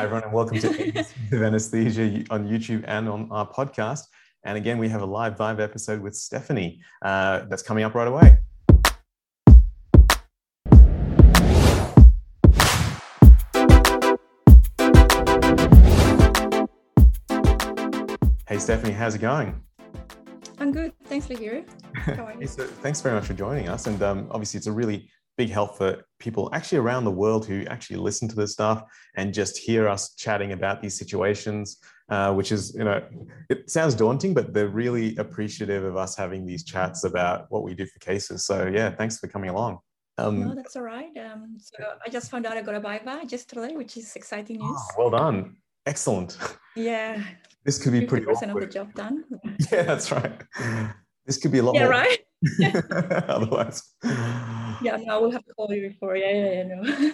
Hi, everyone, and welcome to Anesthesia on YouTube and on our podcast. And again, we have a live episode with Stephanie that's coming up right away. Hey, Stephanie, how's it going? I'm good. Thanks, Lihiro. How are you? So, thanks very much for joining us. And obviously, it's a really big help for people actually around the world who actually listen to this stuff and just hear us chatting about these situations, which is, you know, it sounds daunting, but they're really appreciative of us having these chats about what we do for cases. So yeah, thanks for coming along. No, that's all right. So I just found out I got a BIVA just today, which is exciting news. Oh, well done. Excellent. Yeah. This could be pretty awkward. 50% of the job done. Yeah, that's right. This could be a lot more. Yeah, right? Otherwise. Yeah, no, we'll have to call you before. No.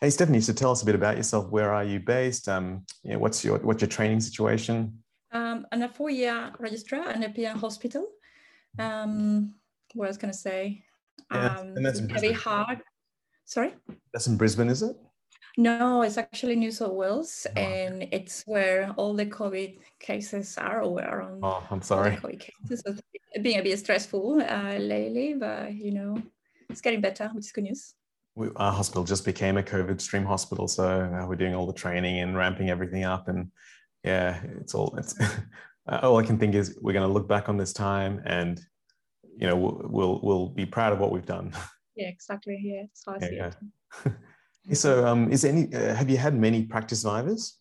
Hey, Stephanie, so tell us a bit about yourself. Where are you based? You know, what's your training situation? I'm a four-year registrar in a PN hospital. What I was going to say. And that's in Brisbane. Very hard. Sorry? That's in Brisbane, is it? No, it's actually New South Wales, and it's where all the COVID cases are, or where on. Oh, I'm sorry. COVID cases. So it's been a bit stressful lately, but you know, it's getting better, which is good news. Our hospital just became a COVID stream hospital, so we're doing all the training and ramping everything up, and yeah, all I can think is we're going to look back on this time, and you know, we'll be proud of what we've done. Yeah, exactly. Yeah, that's how I see it. So, have you had many practice survivors?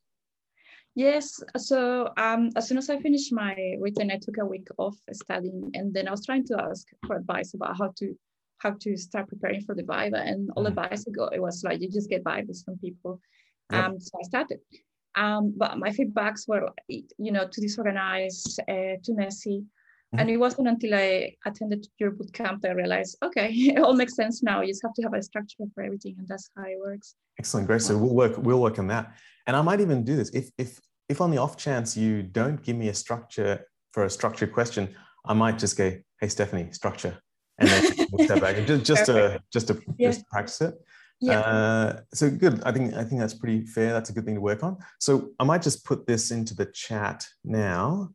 Yes. So, as soon as I finished my written, I took a week off studying, and then I was trying to ask for advice about how to start preparing for the viva. And all the advice I got, it was like you just get vivas from people. Yep. So I started, but my feedbacks were, you know, too disorganized, too messy. And it wasn't until I attended your boot camp that I realized, okay, it all makes sense now. You just have to have a structure for everything, and that's how it works. Excellent, great. So we'll work on that. And I might even do this. If on the off chance you don't give me a structure for a structured question, I might just go, hey Stephanie, structure, and then we'll step back and just to practice it. Yeah. So good. I think that's pretty fair. That's a good thing to work on. So I might just put this into the chat now.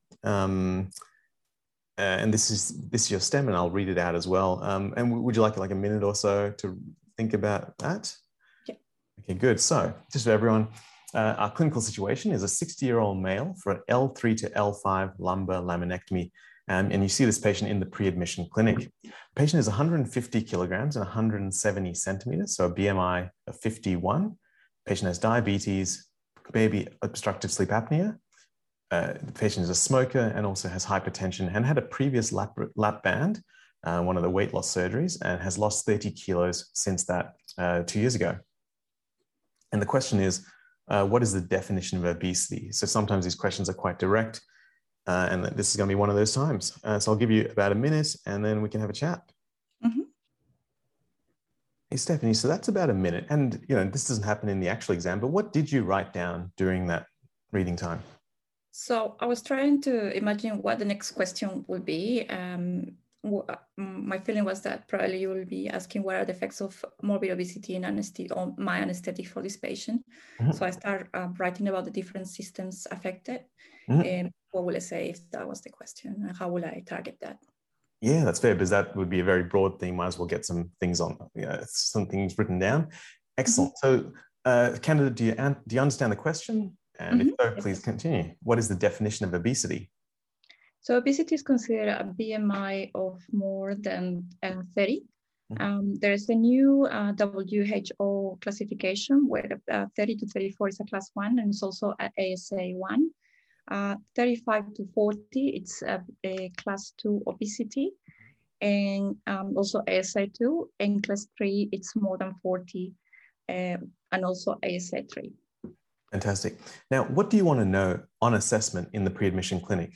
And this is your STEM, and I'll read it out as well. And would you like a minute or so to think about that? Yeah. Okay, good. So just for everyone, our clinical situation is a 60-year-old male for an L3 to L5 lumbar laminectomy. And you see this patient in the pre-admission clinic. The patient is 150 kilograms and 170 centimeters, so a BMI of 51. The patient has diabetes, baby obstructive sleep apnea. The patient is a smoker and also has hypertension and had a previous lap band, one of the weight loss surgeries, and has lost 30 kilos since that 2 years ago. And the question is, what is the definition of obesity? So sometimes these questions are quite direct, and this is going to be one of those times. So I'll give you about a minute, and then we can have a chat. Mm-hmm. Hey, Stephanie, so that's about a minute. And, you know, this doesn't happen in the actual exam, but what did you write down during that reading time? So I was trying to imagine what the next question would be. My feeling was that probably you will be asking what are the effects of morbid obesity in anesthesia on my anesthetic for this patient. Mm-hmm. So I started writing about the different systems affected. Mm-hmm. And what will I say if that was the question? And how will I target that? Yeah, that's fair, because that would be a very broad thing. Might as well get some things on, some things written down. Excellent. Mm-hmm. So Canada, do you understand the question? And if so, please continue. What is the definition of obesity? So obesity is considered a BMI of more than 30. Mm-hmm. There's a new WHO classification where 30 to 34 is a class 1, and it's also an ASA 1. 35 to 40, it's a class 2 obesity, and also ASA 2. And class 3, it's more than 40, and also ASA 3. Fantastic. Now, what do you want to know on assessment in the pre-admission clinic?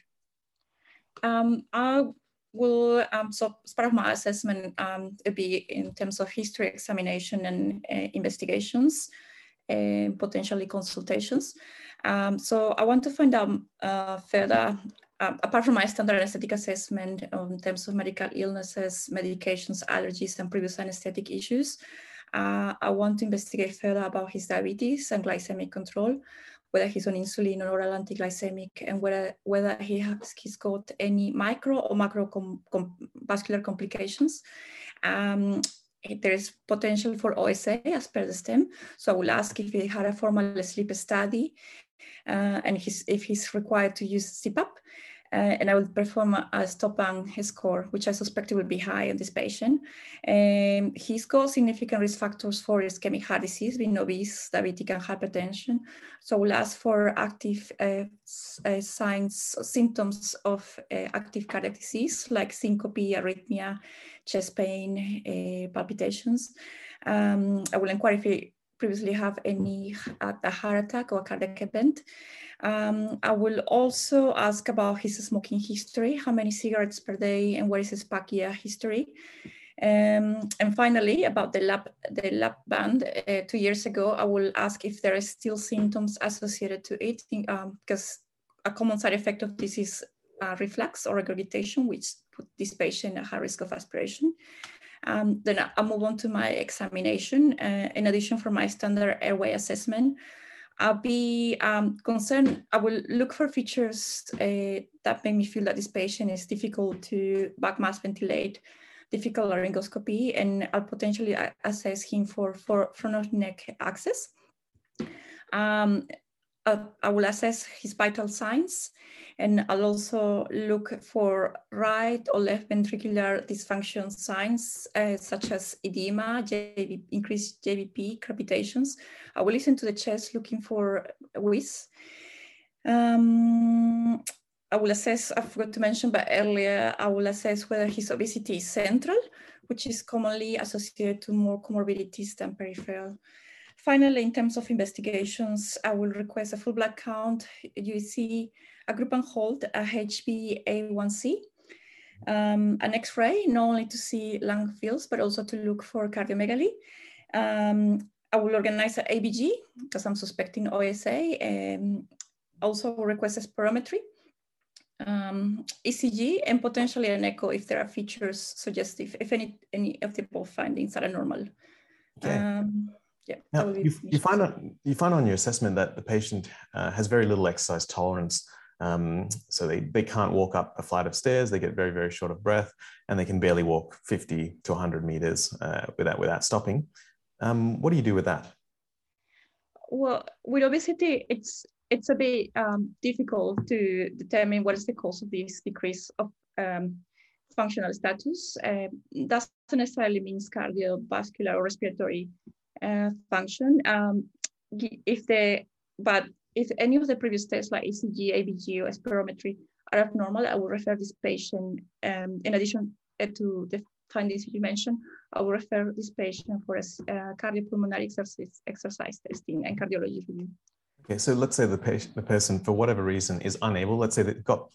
I will, so as part of my assessment, it'll be in terms of history, examination and investigations, and potentially consultations. So I want to find out further, apart from my standard anesthetic assessment in terms of medical illnesses, medications, allergies, and previous anesthetic issues, I want to investigate further about his diabetes and glycemic control, whether he's on insulin or oral anti-glycemic, and whether he's got any micro or macro vascular complications. There is potential for OSA as per the STEM. So I will ask if he had a formal sleep study and if he's required to use CPAP. And I will perform a STOP-Bang score, which I suspect will be high on this patient. He's got significant risk factors for ischemic heart disease, being obese, diabetic, and hypertension. So we'll ask for active signs, symptoms of active cardiac disease, like syncope, arrhythmia, chest pain, palpitations. I will inquire if he previously have any a heart attack or cardiac event. I will also ask about his smoking history, how many cigarettes per day, and what is his pack year history. And finally, about the lab band 2 years ago, I will ask if there are still symptoms associated to it, because a common side effect of this is reflux or regurgitation, which put this patient at high risk of aspiration. Then I move on to my examination. In addition for my standard airway assessment, I'll be concerned, I will look for features that make me feel that this patient is difficult to backmask ventilate, difficult laryngoscopy, and I'll potentially assess him for front of neck access. I will assess his vital signs, and I'll also look for right or left ventricular dysfunction signs, such as edema, increased JVP, crepitations. I will listen to the chest looking for wheeze. I will assess, I forgot to mention, but earlier, I will assess whether his obesity is central, which is commonly associated to more comorbidities than peripheral. Finally, in terms of investigations, I will request a full blood count, UEC, a group and hold, a HbA1c, an X-ray, not only to see lung fields, but also to look for cardiomegaly. I will organize an ABG, because I'm suspecting OSA, and also request a spirometry, ECG, and potentially an echo if there are features suggestive, if any of the above findings are normal. Okay. Yeah. Now, you find on your assessment that the patient has very little exercise tolerance. So they can't walk up a flight of stairs, they get very, very short of breath, and they can barely walk 50 to 100 meters without stopping. What do you do with that? Well, with obesity, it's a bit difficult to determine what is the cause of this decrease of functional status. That doesn't necessarily mean cardiovascular or respiratory function. If any of the previous tests like ECG, ABG, or spirometry are abnormal, I will refer this patient. In addition to the findings you mentioned, I will refer this patient for a cardiopulmonary exercise testing and cardiology review. Okay, so let's say the person for whatever reason is unable. Let's say they've got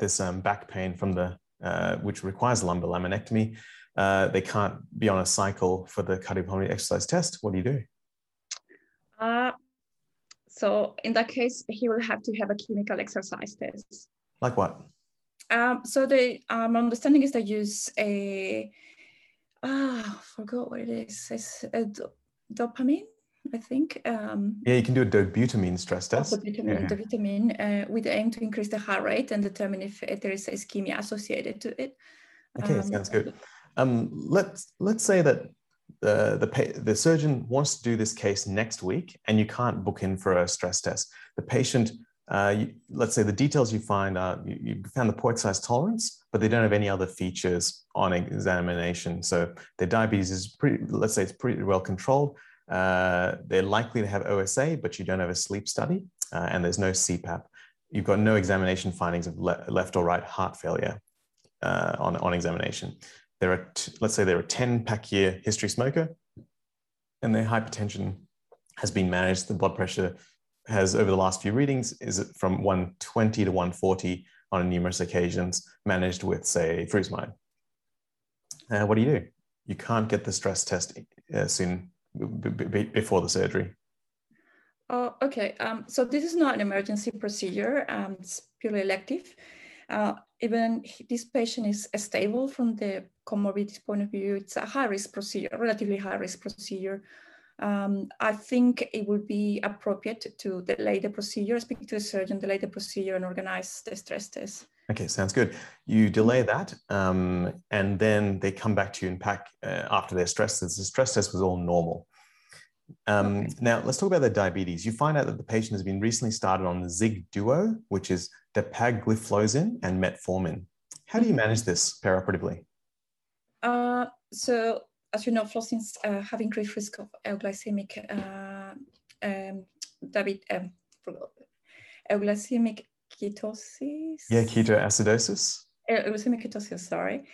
this back pain from the which requires lumbar laminectomy. They can't be on a cycle for the cardiopulmonary exercise test. What do you do? So in that case, he will have to have a clinical exercise test. Like what? So my understanding is they use a, I forgot what it is. It's a dopamine, I think. Yeah, you can do a dobutamine stress test. Dobutamine, with the aim to increase the heart rate and determine if there is ischemia associated to it. Okay, sounds good. Let's say that the surgeon wants to do this case next week and you can't book in for a stress test. The patient, let's say the details you find are, you found the poor exercise tolerance, but they don't have any other features on examination. So their diabetes is pretty well controlled. They're likely to have OSA, but you don't have a sleep study and there's no CPAP. You've got no examination findings of left or right heart failure on examination. There are, let's say they're a 10-pack-year history smoker and their hypertension has been managed. The blood pressure has, over the last few readings, is from 120 to 140 on numerous occasions, managed with, say, furosemide. What do you do? You can't get the stress test soon before the surgery. Oh, okay. So this is not an emergency procedure. It's purely elective. Even this patient is stable from the comorbidities point of view. It's a high-risk procedure, relatively high-risk procedure. I think it would be appropriate to delay the procedure, speak to the surgeon, delay the procedure and organize the stress test. Okay, sounds good. You delay that and then they come back to you and pack after their stress test. The stress test was all normal. Okay. Now, let's talk about the diabetes. You find out that the patient has been recently started on Zigduo, which is dapagliflozin and metformin. How do you manage this perioperatively? So, as you know, flozins have increased risk of glycemic ketosis. Yeah, ketoacidosis. Glycemic ketosis, sorry.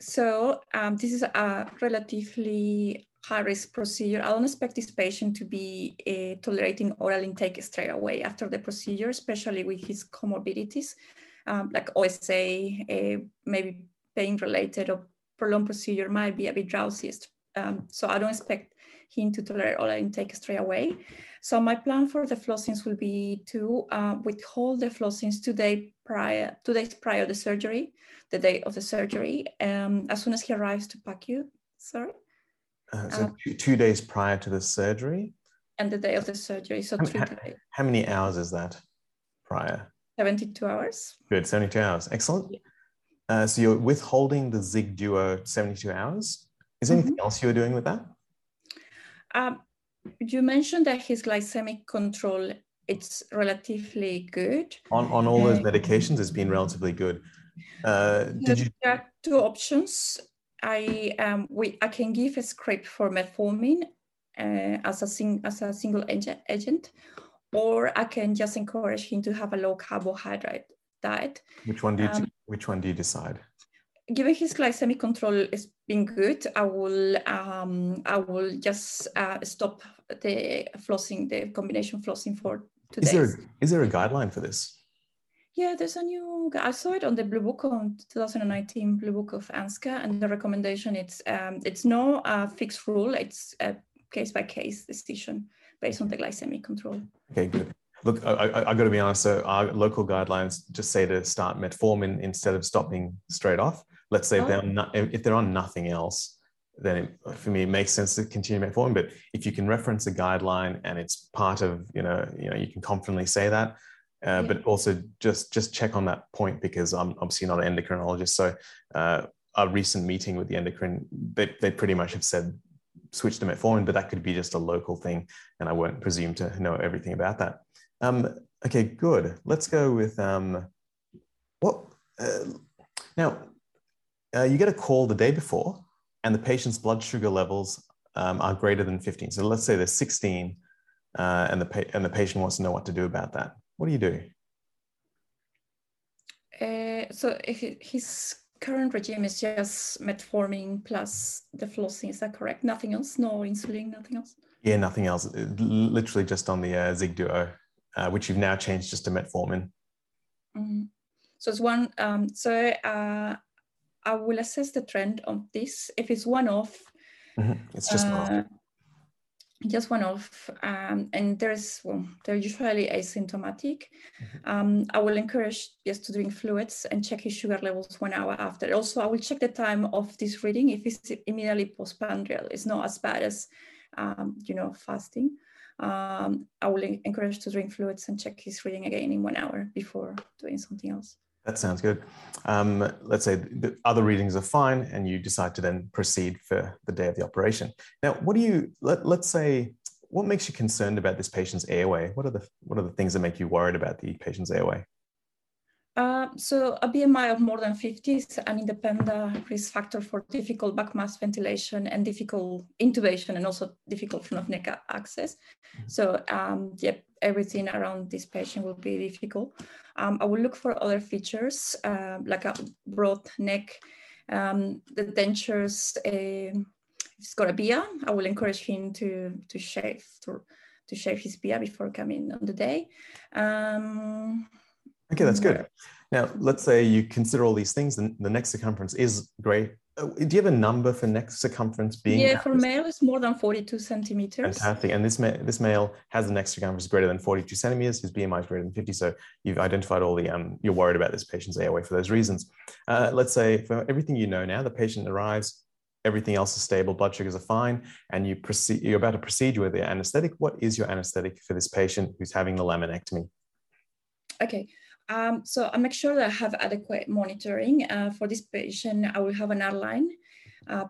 So this is a relatively high-risk procedure. I don't expect this patient to be tolerating oral intake straight away after the procedure, especially with his comorbidities, like OSA, maybe pain-related or prolonged procedure might be a bit drowsy. So I don't expect him to tolerate oral intake straight away. So my plan for the flozins will be to withhold the flozins 2 days prior to the surgery, the day of the surgery, as soon as he arrives to PACU. Sorry. So 2 days prior to the surgery? And the day of the surgery, so 3 days. How many hours is that prior? 72 hours. Good, 72 hours. Excellent. Yeah. So you're withholding the Zigduo 72 hours. Is there anything else you were doing with that? You mentioned that his glycemic control, it's relatively good. On all those medications, it's been relatively good. There are two options. I can give a script for metformin as a single agent, or I can just encourage him to have a low carbohydrate diet. Which one do you decide? Given his glycemic control has been good, I will just stop the flossing, the combination flossing for 2 days. Is there a guideline for this? Yeah, there's a new. I saw it on the Blue Book on 2019 Blue Book of ANSCA, and the recommendation it's no fixed rule. It's a case by case decision based on the glycemic control. Okay, good. Look, I've got to be honest. So our local guidelines just say to start metformin instead of stopping straight off. Let's say if they're on nothing else, then for me it makes sense to continue metformin. But if you can reference a guideline and it's part of you know you can confidently say that. But also just check on that point, because I'm obviously not an endocrinologist. So our recent meeting with the endocrine, they pretty much have said switch to metformin, but that could be just a local thing, and I won't presume to know everything about that. Okay, good. Let's go with you get a call the day before, and the patient's blood sugar levels are greater than 15. So let's say they're 16, and the patient wants to know what to do about that. What do you do? So his current regime is just metformin plus the flossing. Is that correct? Nothing else? No insulin? Nothing else? Yeah, nothing else. Literally just on the Zigduo, which you've now changed just to metformin. Mm-hmm. So it's one. I will assess the trend of this. If it's one-off, it's just one-off. Just one off, and they're usually asymptomatic. I will encourage just to drink fluids and check his sugar levels 1 hour after. Also, I will check the time of this reading. If it's immediately postprandial, it's not as bad as fasting. I will encourage to drink fluids and check his reading again in 1 hour before doing something else. That sounds good. Let's say the other readings are fine and you decide to then proceed for the day of the operation. Now, what makes you concerned about this patient's airway? What are the things that make you worried about the patient's airway? So a BMI of more than 50 is an independent risk factor for difficult back mass ventilation and difficult intubation, and also difficult front of neck access. So everything around this patient will be difficult. I will look for other features like a broad neck, the dentures. If it's got a bia, I will encourage him to shave his bia before coming on the day. Okay, that's good. Now, let's say you consider all these things, and the neck circumference is great, Do you have a number for neck circumference being? Yeah, for male, it's more than 42 centimeters. Fantastic. And this male has a neck circumference greater than 42 centimeters. His BMI is greater than 50. So you've identified all the, you're worried about this patient's airway for those reasons. Let's say for everything you know now, the patient arrives, everything else is stable, blood sugars are fine, and you proceed, you're about to proceed with the anesthetic. What is your anesthetic for this patient who's having the laminectomy? Okay. So I make sure that I have adequate monitoring for this patient. I will have an outline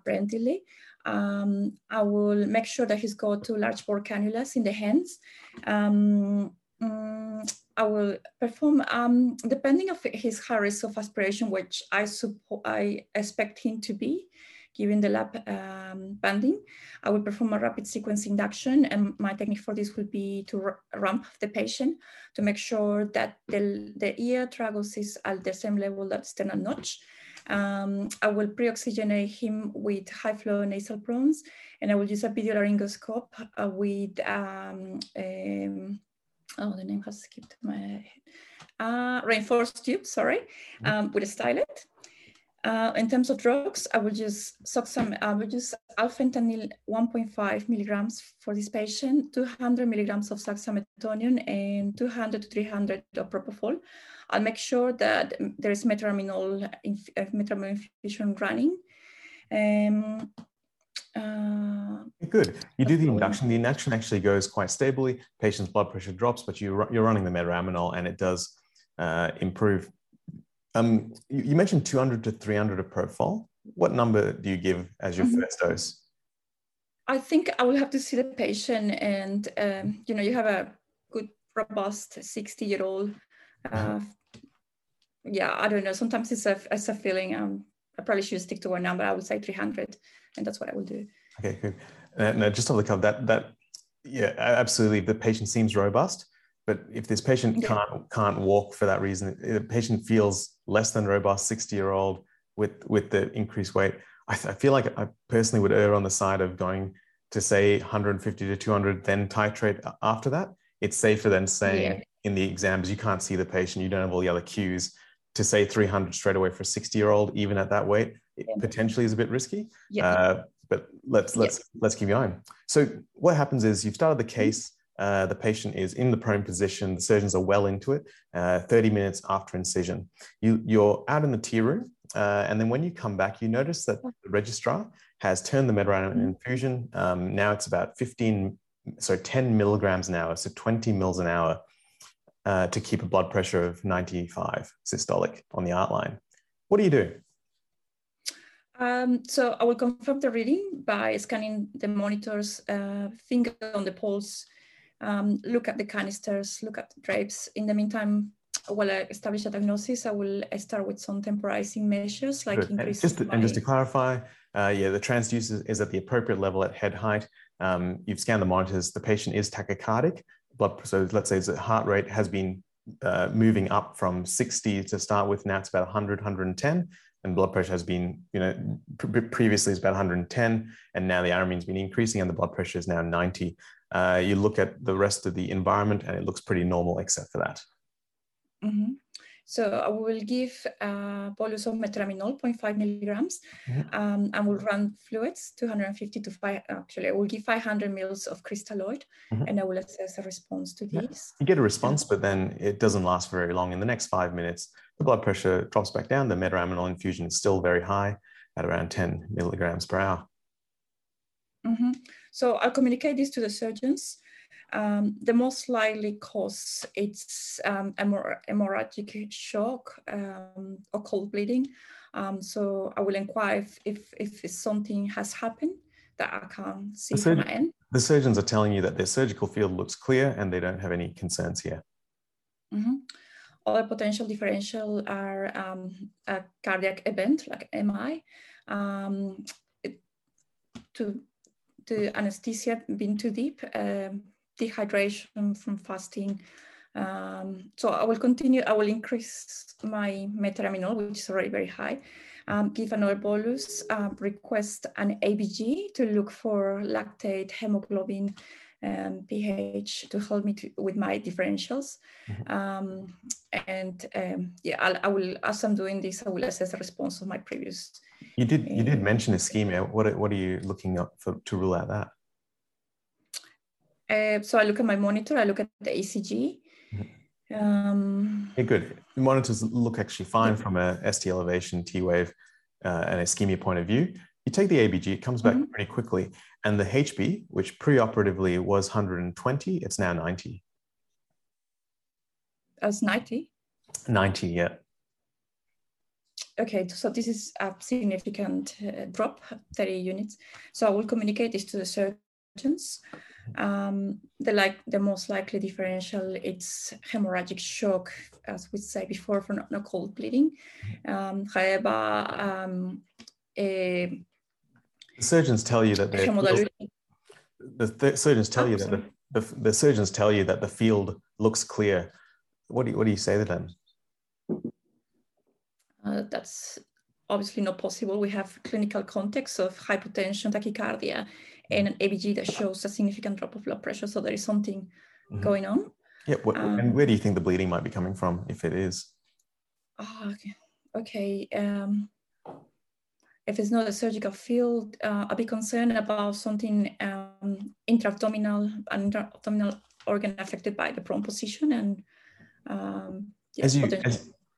parentally. I will make sure that he's got 2 large bore cannulas in the hands. I will perform, depending on his high risk of aspiration, which I expect him to be, given the lab banding, I will perform a rapid sequence induction, and my technique for this will be to ramp the patient to make sure that the ear tragus is at the same level that sternal notch. I will pre-oxygenate him with high flow nasal prunes, and I will use a videolaryngoscope with, oh, the name has skipped my head, reinforced tube, sorry, with a stylet. In terms of drugs, I will use alfentanil 1.5 milligrams for this patient, 200 milligrams of succinylcholine, and 200 to 300 of propofol. I'll make sure that there is metaraminol infusion running. Good. You do the induction. The induction actually goes quite stably. Patient's blood pressure drops, but you're running the metaraminol, and it does improve. You mentioned 200 to 300 of propofol. What number do you give as your first dose? I think I will have to see the patient, and you know, you have a good, robust 60-year-old. Yeah, I don't know. Sometimes it's a feeling. I probably should stick to one number. I would say 300, and that's what I will do. Okay, good. No, just on the cover, that yeah, absolutely. The patient seems robust. But if this patient can't walk for that reason, the patient feels less than robust, 60-year-old with the increased weight, I feel like I personally would err on the side of going to say 150 to 200, then titrate after that. It's safer than saying in the exams, you can't see the patient, you don't have all the other cues, to say 300 straight away for a 60-year-old, even at that weight, it potentially is a bit risky. Yeah. But let's keep going. So what happens is you've started the case. The patient is in the prone position. The surgeons are well into it, 30 minutes after incision. You're out in the TIA room, and then when you come back, you notice that the registrar has turned the metaraminol infusion. Now it's about 10 milligrams an hour, so 20 mils an hour to keep a blood pressure of 95 systolic on the outline. What do you do? So I will confirm the reading by scanning the monitor's finger on the pulse. Look at the canisters, look at the drapes. In the meantime, while I establish a diagnosis, I will start with some temporizing measures like increasing. Just to clarify, the transducer is at the appropriate level at head height. You've scanned the monitors. The patient is tachycardic. So let's say the heart rate has been moving up from 60 to start with. Now it's about 100, 110. And blood pressure has been, you know, previously it's about 110. And now the aramine's been increasing and the blood pressure is now 90. You look at the rest of the environment and it looks pretty normal except for that. So I will give bolus of metaraminol, 0.5 milligrams, and will run fluids, 250 to 5, actually, I will give 500 mils of crystalloid, and I will assess a response to these. You get a response, but then it doesn't last for very long. In the next 5 minutes, the blood pressure drops back down. The metaraminol infusion is still very high at around 10 milligrams per hour. So I'll communicate this to the surgeons. The most likely cause is hemorrhagic shock or cold bleeding. So I will inquire if something has happened that I can't see from my end. The surgeons are telling you that their surgical field looks clear and they don't have any concerns here. Other potential differential are a cardiac event like MI, to anesthesia being too deep, dehydration from fasting. So I will continue, I will increase my metaraminol, which is already very high, give another bolus, request an ABG to look for lactate, hemoglobin, pH to help me with my differentials. And yeah, as I'm doing this, I will assess the response of my previous You did mention ischemia. What are you looking up for to rule out that? So I look at my monitor. I look at the ECG. Yeah, good. The monitors look actually fine from a ST elevation, T wave, and ischemia point of view. You take the ABG, it comes back pretty quickly. And the HB, which preoperatively was 120, it's now 90. That's 90? 90, yeah. Okay, so this is a significant drop, 30 units. So I will communicate this to the surgeons. The most likely differential, it's hemorrhagic shock, as we say before, from occult bleeding. The surgeons tell you that the field looks clear. What do you say to them? That's obviously not possible. We have clinical context of hypotension, tachycardia, and an ABG that shows a significant drop of blood pressure. So there is something going on. Yeah. And where do you think the bleeding might be coming from, if it is? If it's not a surgical field, I'll be concerned about something intra-abdominal organ affected by the prone position. And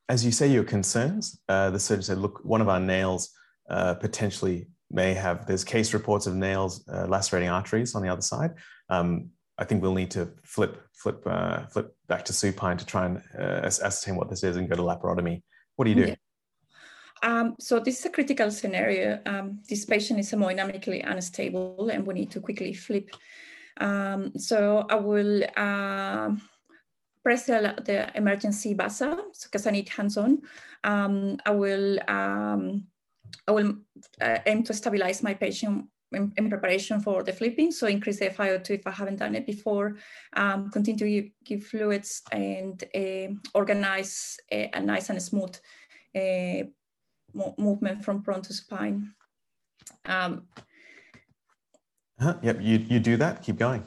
as you say your concerns, the surgeon said, look, one of our nails potentially may have, there's case reports of nails lacerating arteries on the other side. I think we'll need to flip back to supine to try and ascertain what this is and go to laparotomy. What do you do? Yeah. So this is a critical scenario. This patient is hemodynamically unstable and we need to quickly flip. So I will press the emergency buzzer because I need hands-on. I will aim to stabilize my patient in preparation for the flipping. So increase the FiO2 if I haven't done it before, continue to give fluids and organize a nice and smooth movement from prone to supine. Yep, you do that, keep going.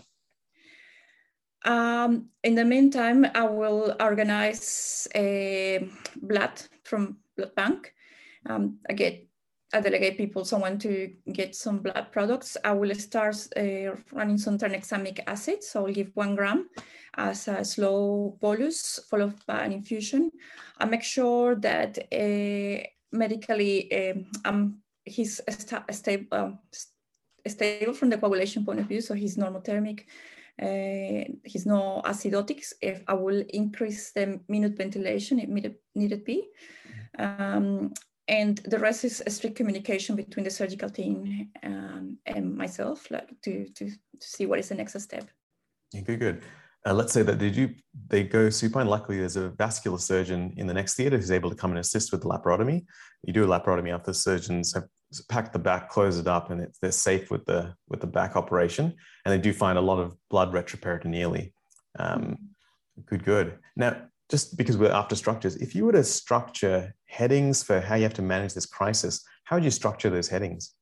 In the meantime, I will organize a blood from blood bank. I delegate someone to get some blood products. I will start running some tranexamic acid. So I'll give 1 gram as a slow bolus followed by an infusion. I make sure that medically he's stable from the coagulation point of view, so he's normothermic. He's no acidotics. If I will increase the minute ventilation, if needed be. And the rest is a strict communication between the surgical team and myself, like to see what is the next step. Okay, good. Let's say that they go supine. Luckily, there's a vascular surgeon in the next theatre who's able to come and assist with laparotomy. You do a laparotomy after the surgeons have packed the back, close it up, and they're safe with the back operation. And they do find a lot of blood retroperitoneally. Good. Now, just because we're after structures, if you were to structure headings for how you have to manage this crisis, how would you structure those headings?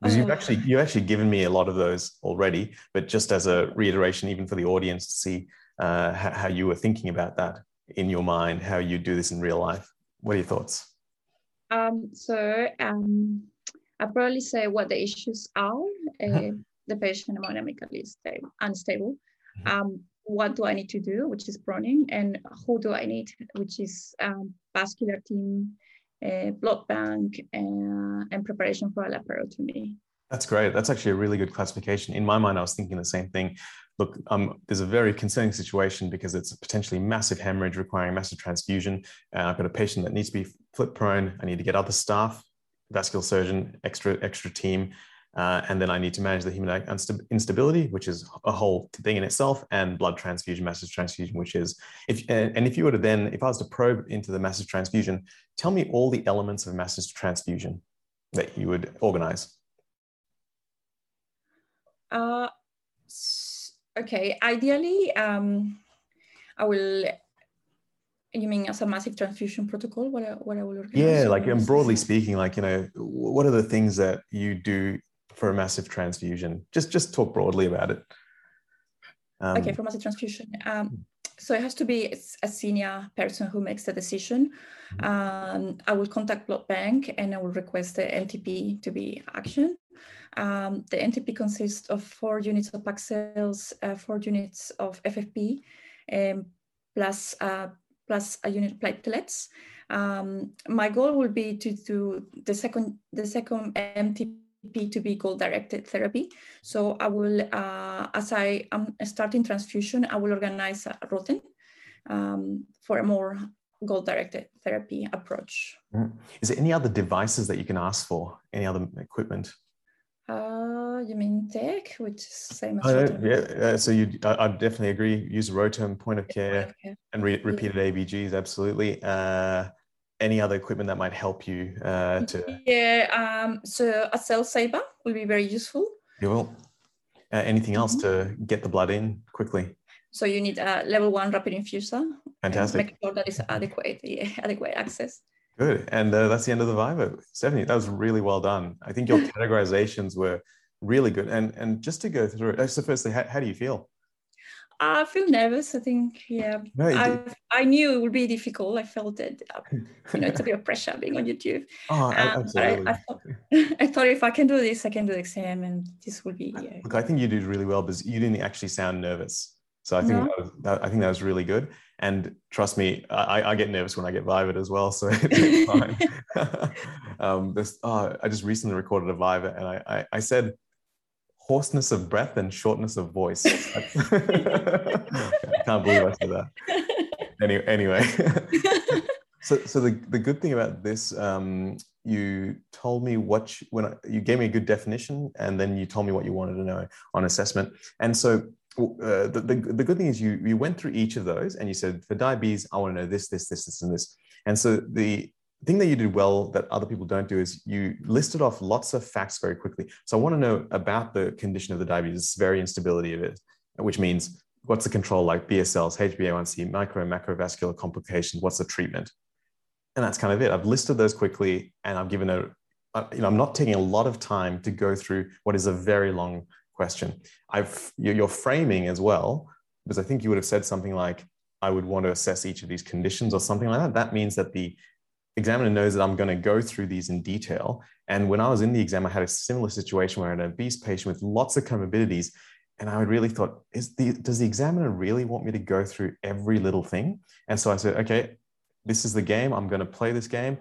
Because you've actually given me a lot of those already, but just as a reiteration, even for the audience to see how you were thinking about that in your mind, how you do this in real life. What are your thoughts? I probably say what the issues are. The patient hemodynamically unstable. What do I need to do, which is proning, and who do I need, which is vascular team, blood bank, and preparation for a laparotomy. That's great. That's actually a really good classification. In my mind, I was thinking the same thing. Look, there's a very concerning situation because it's a potentially massive hemorrhage requiring massive transfusion. I've got a patient that needs to be flip prone. I need to get other staff, vascular surgeon, extra team. And then I need to manage the hemodynamic instability, which is a whole thing in itself, and blood transfusion, massive transfusion, which is, if I was to probe into the massive transfusion, tell me all the elements of massive transfusion that you would organize. Ideally, I will. You mean as a massive transfusion protocol? What I will organize? Yeah, broadly speaking, what are the things that you do for a massive transfusion? Just talk broadly about it. For massive transfusion, So it has to be a senior person who makes the decision. I will contact blood bank and I will request the MTP to be actioned. The MTP consists of 4 units of Paxels, 4 units of FFP, plus a unit platelets. My goal will be to do the second MTP to be goal-directed therapy. So I will, as I am starting transfusion, I will organize a ROTEM for a more goal-directed therapy approach. Is there any other devices that you can ask for? Any other equipment? You mean tech, which is the same as ROTEM? Yeah, so I definitely agree. Use ROTEM, point of care. And repeated ABGs, absolutely. Any other equipment that might help you to? Yeah, so a cell saver will be very useful. You will. Anything else to get the blood in quickly? So you need a level 1 rapid infuser. Fantastic. Make sure that it's adequate, adequate access. Good, and that's the end of the Viva. Stephanie, that was really well done. I think your categorizations were really good. And just to go through it, so firstly, how do you feel? I feel nervous, I think, yeah. No, I knew it would be difficult. I felt it, you know, it's a bit of pressure being on YouTube. Oh, absolutely. I thought if I can do this, I can do the exam and this will be... Yeah. Look, I think you did really well because you didn't actually sound nervous. So I think, that was really good. And trust me, I get nervous when I get Viva as well. So it's fine. I just recently recorded a Viva and I said hoarseness of breath and shortness of voice. I can't believe I said that. Anyway. So the good thing about this, you told me you gave me a good definition and then you told me what you wanted to know on assessment. And so the good thing is you went through each of those and you said, for diabetes, I want to know this, and this. And so the thing that you did well that other people don't do is you listed off lots of facts very quickly. So I want to know about the condition of the diabetes, very instability of it, which means what's the control like, BSLs, HbA1c, micro and macrovascular complications, what's the treatment? And that's kind of it. I've listed those quickly and I've given I'm not taking a lot of time to go through what is a very long question. Your framing as well, because I think you would have said something like, I would want to assess each of these conditions or something like that. That means that the examiner knows that I'm going to go through these in detail. And when I was in the exam, I had a similar situation where I had an obese patient with lots of comorbidities. And I really thought, does the examiner really want me to go through every little thing? And so I said, okay, this is the game. I'm going to play this game.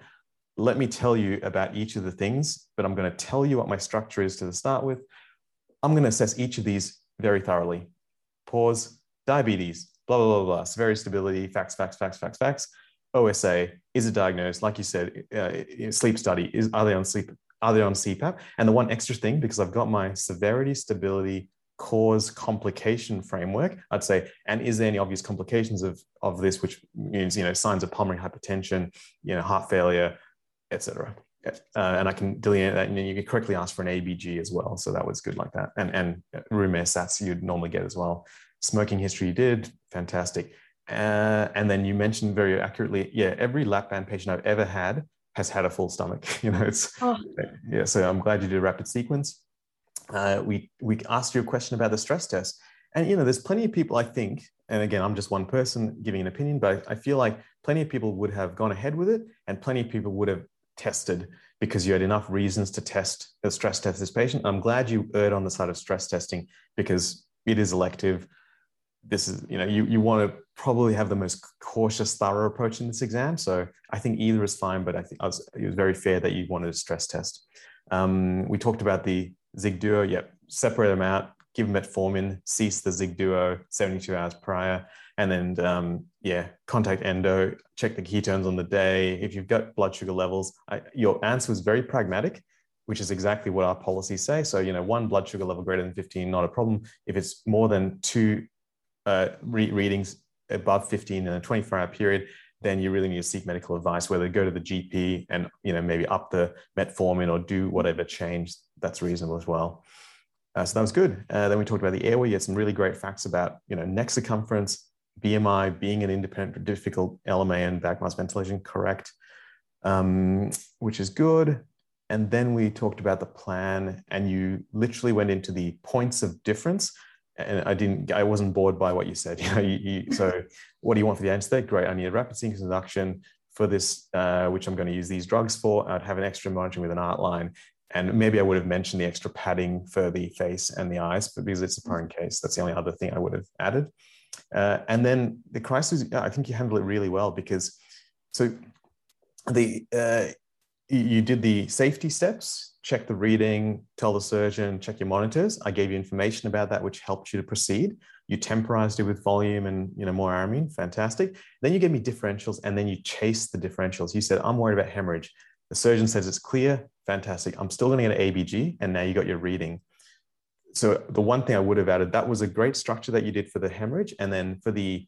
Let me tell you about each of the things, but I'm going to tell you what my structure is to start with. I'm going to assess each of these very thoroughly. Pause, diabetes, blah, blah, blah, blah, severity, stability, facts. OSA, is it diagnosed? Like you said, sleep study, are they on sleep? Are they on CPAP? And the one extra thing, because I've got my severity, stability, cause, complication framework, I'd say, and is there any obvious complications of this, which means, you know, signs of pulmonary hypertension, you know, heart failure, etc. And I can delineate that, and then you can correctly ask for an ABG as well. So that was good like that. And room air sats you'd normally get as well. Smoking history you did, fantastic. And then you mentioned very accurately, yeah, every lap band patient I've ever had has had a full stomach. You know, yeah, so I'm glad you did a rapid sequence. We asked you a question about the stress test. And, you know, there's plenty of people, I think, and again, I'm just one person giving an opinion, but I feel like plenty of people would have gone ahead with it and plenty of people would have tested because you had enough reasons to stress test this patient. I'm glad you erred on the side of stress testing because it is elective. This is, you know, you want to probably have the most cautious, thorough approach in this exam. So I think either is fine, but I think it was very fair that you wanted to stress test. We talked about the Zigduo. Yep, separate them out, give metformin, cease the Zigduo 72 hours prior. And then, contact endo, check the ketones on the day. If you've got blood sugar levels, your answer was very pragmatic, which is exactly what our policies say. So, you know, 1 blood sugar level greater than 15, not a problem. If it's more than 2 readings above 15 in a 24-hour period, then you really need to seek medical advice, whether go to the GP and, you know, maybe up the metformin or do whatever change. That's reasonable as well. So that was good. Then we talked about the airway. You had some really great facts about, you know, neck circumference, BMI, being an independent, difficult LMA and back mass ventilation, correct, which is good. And then we talked about the plan and you literally went into the points of difference And I wasn't bored by what you said. So what do you want for the anesthetic? Great. I need a rapid sync induction for this, which I'm going to use these drugs for. I'd have an extra monitoring with an art line. And maybe I would have mentioned the extra padding for the face and the eyes, but because it's a prone case, that's the only other thing I would have added. And then the crisis, I think you handled it really well, because so you did the safety steps, check the reading, tell the surgeon, check your monitors. I gave you information about that, which helped you to proceed. You temporized it with volume and, you know, more aramine, fantastic. Then you gave me differentials, and then you chased the differentials. You said, I'm worried about hemorrhage. The surgeon says it's clear, fantastic. I'm still going to get an ABG, and now you got your reading. So the one thing I would have added, that was a great structure that you did for the hemorrhage. And then for the,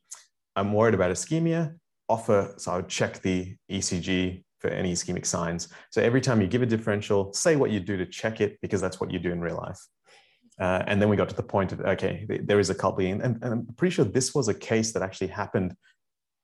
I'm worried about ischemia, offer, so I would check the ECG for any ischemic signs. So every time you give a differential, say what you do to check it, because that's what you do in real life. And then we got to the point of, okay, there is a culpability. And I'm pretty sure this was a case that actually happened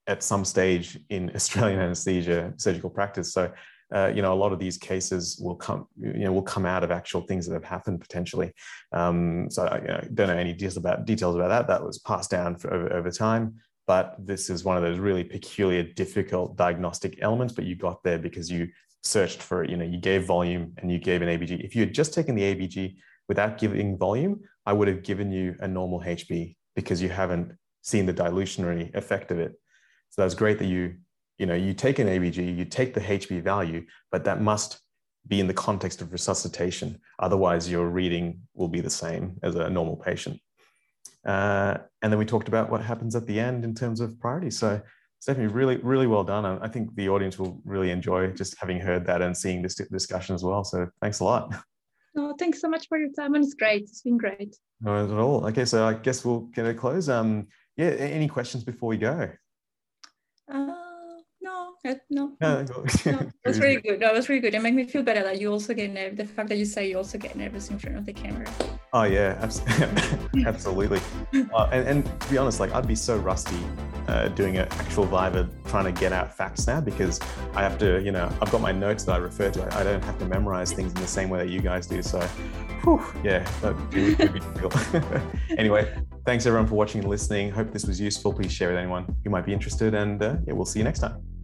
at some stage in Australian anesthesia surgical practice. So, you know, a lot of these cases will come out of actual things that have happened potentially. So I don't know any details about that. That was passed down over time. But this is one of those really peculiar, difficult diagnostic elements, but you got there because you searched for, you know, you gave volume and you gave an ABG. If you had just taken the ABG without giving volume, I would have given you a normal HB because you haven't seen the dilutionary effect of it. So that's great that you take an ABG, you take the HB value, but that must be in the context of resuscitation. Otherwise, your reading will be the same as a normal patient. And then we talked about what happens at the end in terms of priority. So Stephanie, really, really well done. I think the audience will really enjoy just having heard that and seeing this discussion as well. So thanks a lot. No, thanks so much for your time. And it's great. It's been great. No, not at all. Okay, so I guess we'll get a close. Yeah, any questions before we go? No, that's really good. That was really good. It made me feel better that you also get nervous. The fact that you say you also get nervous in front of the camera. Oh yeah, absolutely. And to be honest, like I'd be so rusty doing an actual viva, trying to get out facts now because I have to, you know, I've got my notes that I refer to. I don't have to memorize things in the same way that you guys do. So, yeah, that'd be difficult. Anyway, thanks everyone for watching and listening. Hope this was useful. Please share with anyone who might be interested. And yeah, we'll see you next time.